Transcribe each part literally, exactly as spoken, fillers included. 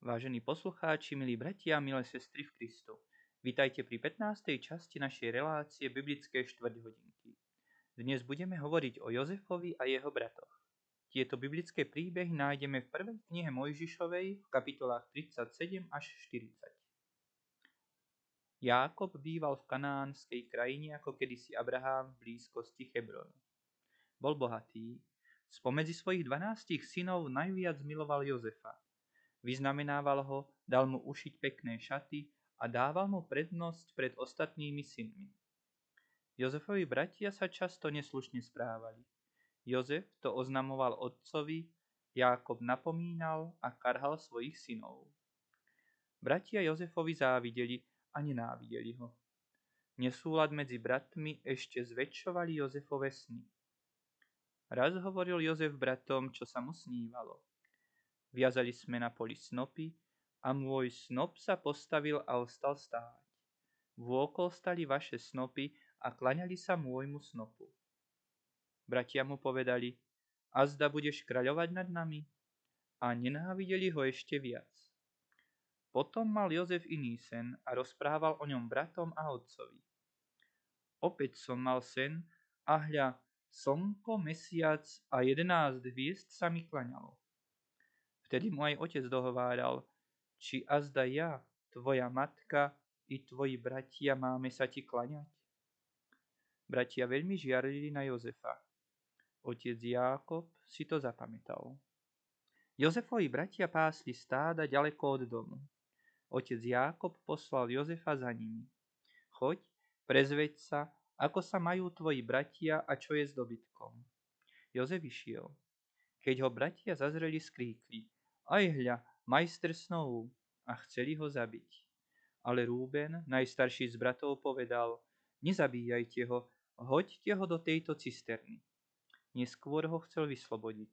Vážení poslucháči, milí bratia, milé sestry v Kristu, vítajte pri pätnástej časti našej relácie Biblické štvrťhodinky. Dnes budeme hovoriť o Jozefovi a jeho bratoch. Tieto biblické príbehy nájdeme v prvej knihe Mojžišovej v kapitolách tridsaťsedem až štyridsať. Jákob býval v kanánskej krajine ako kedysi Abraham v blízkosti Hebronu. Bol bohatý, spomedzi svojich dvanástich synov najviac miloval Jozefa. Vyznamenával ho, dal mu ušiť pekné šaty a dával mu prednosť pred ostatnými synmi. Jozefovi bratia sa často neslušne správali. Jozef to oznamoval otcovi, Jákob napomínal a karhal svojich synov. Bratia Jozefovi závideli a nenávideli ho. Nesúlad medzi bratmi ešte zväčšovali Jozefove sny. Raz hovoril Jozef bratom, čo sa mu snívalo. Viazali sme na poli snopy a môj snop sa postavil a ostal stáť. Vôkol stali vaše snopy a klaňali sa môjmu snopu. Bratia mu povedali, azda budeš kráľovať nad nami? A nenávideli ho ešte viac. Potom mal Jozef iný sen a rozprával o ňom bratom a otcovi. Opäť som mal sen a hľa, slnko, mesiac a jedenásť hviezd sa mi klaňalo. Vtedy mu aj otec dohováral, či azda ja, tvoja matka i tvoji bratia máme sa ti klaňať. Bratia veľmi žiarili na Jozefa. Otec Jákob si to zapamätal. Jozefovi bratia pásli stáda ďaleko od domu. Otec Jákob poslal Jozefa za nimi. Choď, prezveď sa, ako sa majú tvoji bratia a čo je s dobytkom. Jozef išiel. Keď ho bratia zazreli, skríkli. Aj hľa, majster snovu, a chceli ho zabiť. Ale Rúben, najstarší z bratov, povedal, nezabíjajte ho, hoďte ho do tejto cisterny. Neskôr ho chcel vyslobodiť.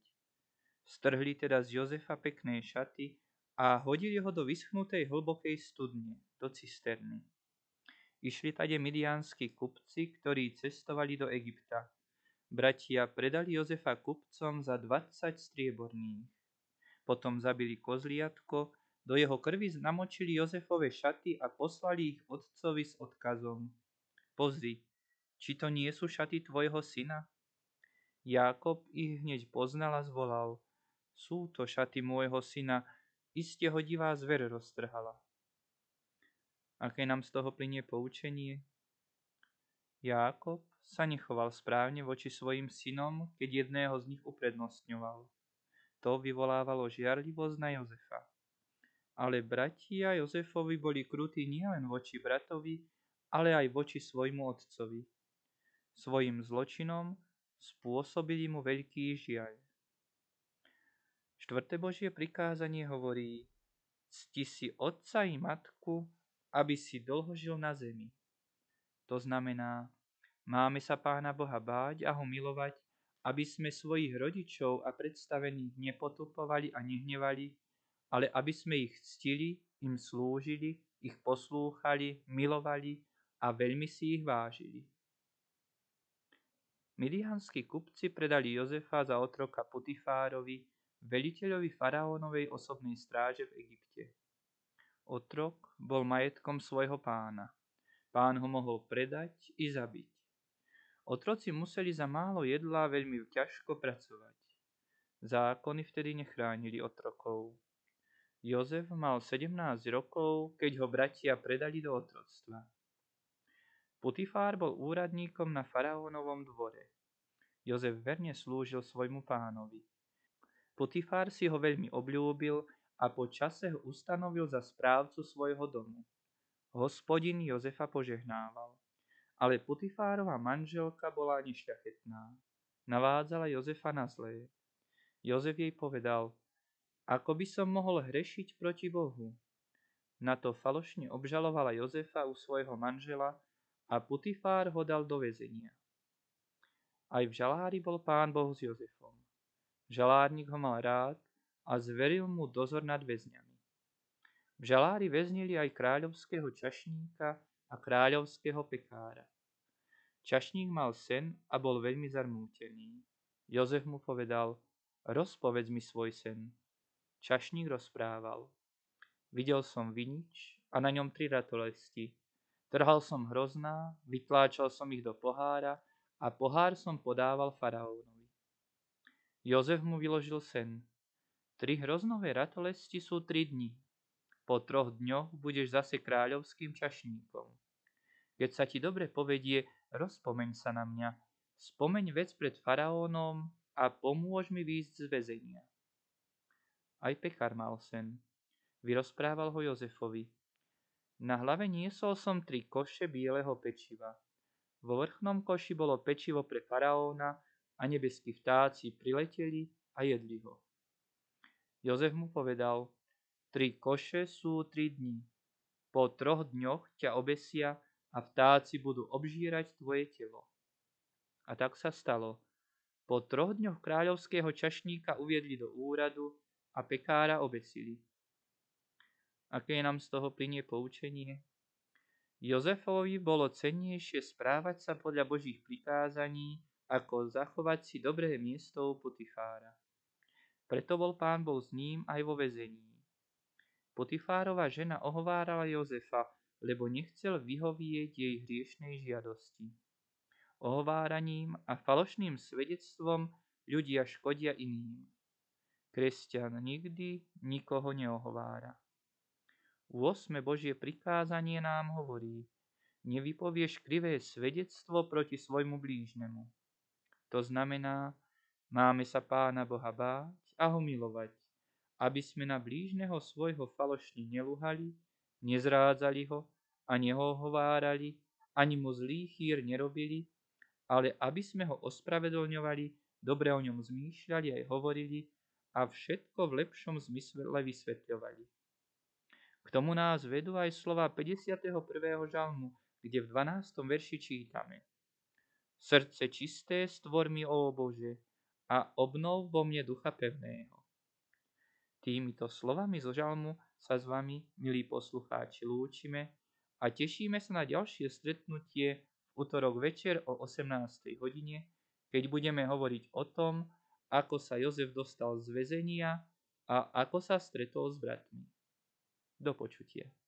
Strhli teda z Jozefa pekné šaty a hodili ho do vyschnutej hlbokej studne, do cisterny. Išli tade midiánski kupci, ktorí cestovali do Egypta. Bratia predali Jozefa kupcom za dvadsať strieborných. Potom zabili kozliatko, do jeho krvi namočili Jozefove šaty a poslali ich otcovi s odkazom. Pozri, či to nie sú šaty tvojho syna? Jákob ich hneď poznal a zvolal. Sú to šaty môjho syna, iste ho divá zver roztrhala. Aké nám z toho plynie poučenie? Jákob sa nechoval správne voči svojim synom, keď jedného z nich uprednostňoval. To vyvolávalo žiarlivosť na Jozefa. Ale bratia Jozefovi boli krutí nielen voči bratovi, ale aj voči svojmu otcovi. Svojim zločinom spôsobili mu veľký žiaľ. Štvrté Božie prikázanie hovorí, cti si otca i matku, aby si dlho žil na zemi. To znamená, máme sa Pána Boha báť a ho milovať, aby sme svojich rodičov a predstavených nepotupovali a nehnevali, ale aby sme ich ctili, im slúžili, ich poslúchali, milovali a veľmi si ich vážili. Midiánski kupci predali Jozefa za otroka Putifárovi, veliteľovi faraónovej osobnej stráže v Egypte. Otrok bol majetkom svojho pána. Pán ho mohol predať i zabiť. Otroci museli za málo jedla veľmi ťažko pracovať. Zákony vtedy nechránili otrokov. Jozef mal sedemnásť rokov, keď ho bratia predali do otroctva. Putifár bol úradníkom na faraónovom dvore. Jozef verne slúžil svojmu pánovi. Putifár si ho veľmi obľúbil a po čase ho ustanovil za správcu svojho domu. Hospodin Jozefa požehnával. Ale Putifárova manželka bola nešľachetná. Navádzala Jozefa na zlé. Jozef jej povedal, ako by som mohol hrešiť proti Bohu. Na to falošne obžalovala Jozefa u svojho manžela a Putifár ho dal do väzenia. Aj v žalári bol Pán Boh s Jozefom. Žalárnik ho mal rád a zveril mu dozor nad väzňami. V žalári väznili aj kráľovského čašníka a kráľovského pekára. Čašník mal sen a bol veľmi zarmútený. Jozef mu povedal, rozpovedz mi svoj sen. Čašník rozprával. Videl som vinič a na ňom tri ratolesti. Trhal som hrozná, vytláčal som ich do pohára a pohár som podával faraónovi. Jozef mu vyložil sen. Tri hroznové ratolesti sú tri dni. Po troch dňoch budeš zase kráľovským čašníkom. Keď sa ti dobre povedie, rozpomeň sa na mňa. Spomeň vec pred faraónom a pomôž mi výjsť z väzenia. Aj pekár mal sen. Vyrozprával ho Jozefovi. Na hlave niesol som tri koše bieleho pečiva. Vo vrchnom koši bolo pečivo pre faraóna a nebeskí vtáci prileteli a jedli ho. Jozef mu povedal, tri koše sú tri dni. Po troch dňoch ťa obesia a vtáci budú obžírať tvoje telo. A tak sa stalo. Po troch dňoch kráľovského čašníka uviedli do úradu a pekára obesili. Aké nám z toho plynie poučenie? Jozefovi bolo cennejšie správať sa podľa Božích prikázaní, ako zachovať si dobré miesto u Putifára. Preto bol Pán Boh s ním aj vo väzení. Putifárova žena ohovárala Jozefa, lebo nechcel vyhovieť jej hriešnej žiadosti. Ohováraním a falošným svedectvom ľudia škodia iným. Kresťan nikdy nikoho neohovára. Ôsme Božie prikázanie nám hovorí, nevypovieš krivé svedectvo proti svojmu blížnemu. To znamená, máme sa Pána Boha báť a ho milovať, aby sme na blížneho svojho falošne neluhali, nezrádzali ho a nehohovárali, ani mu zlý chýr nerobili, ale aby sme ho ospravedlňovali, dobre o ňom zmýšľali aj hovorili a všetko v lepšom zmysle vysvetľovali. K tomu nás vedú aj slova päťdesiateho prvého žalmu, kde v dvanástom verši čítame. Srdce čisté stvor mi, ó Bože, a obnov vo mne ducha pevného. Týmito slovami zo žalmu sa s vami, milí poslucháči, lúčime a tešíme sa na ďalšie stretnutie v utorok večer o osemnástej hodine, keď budeme hovoriť o tom, ako sa Jozef dostal z väzenia a ako sa stretol s bratmi. Do počutia.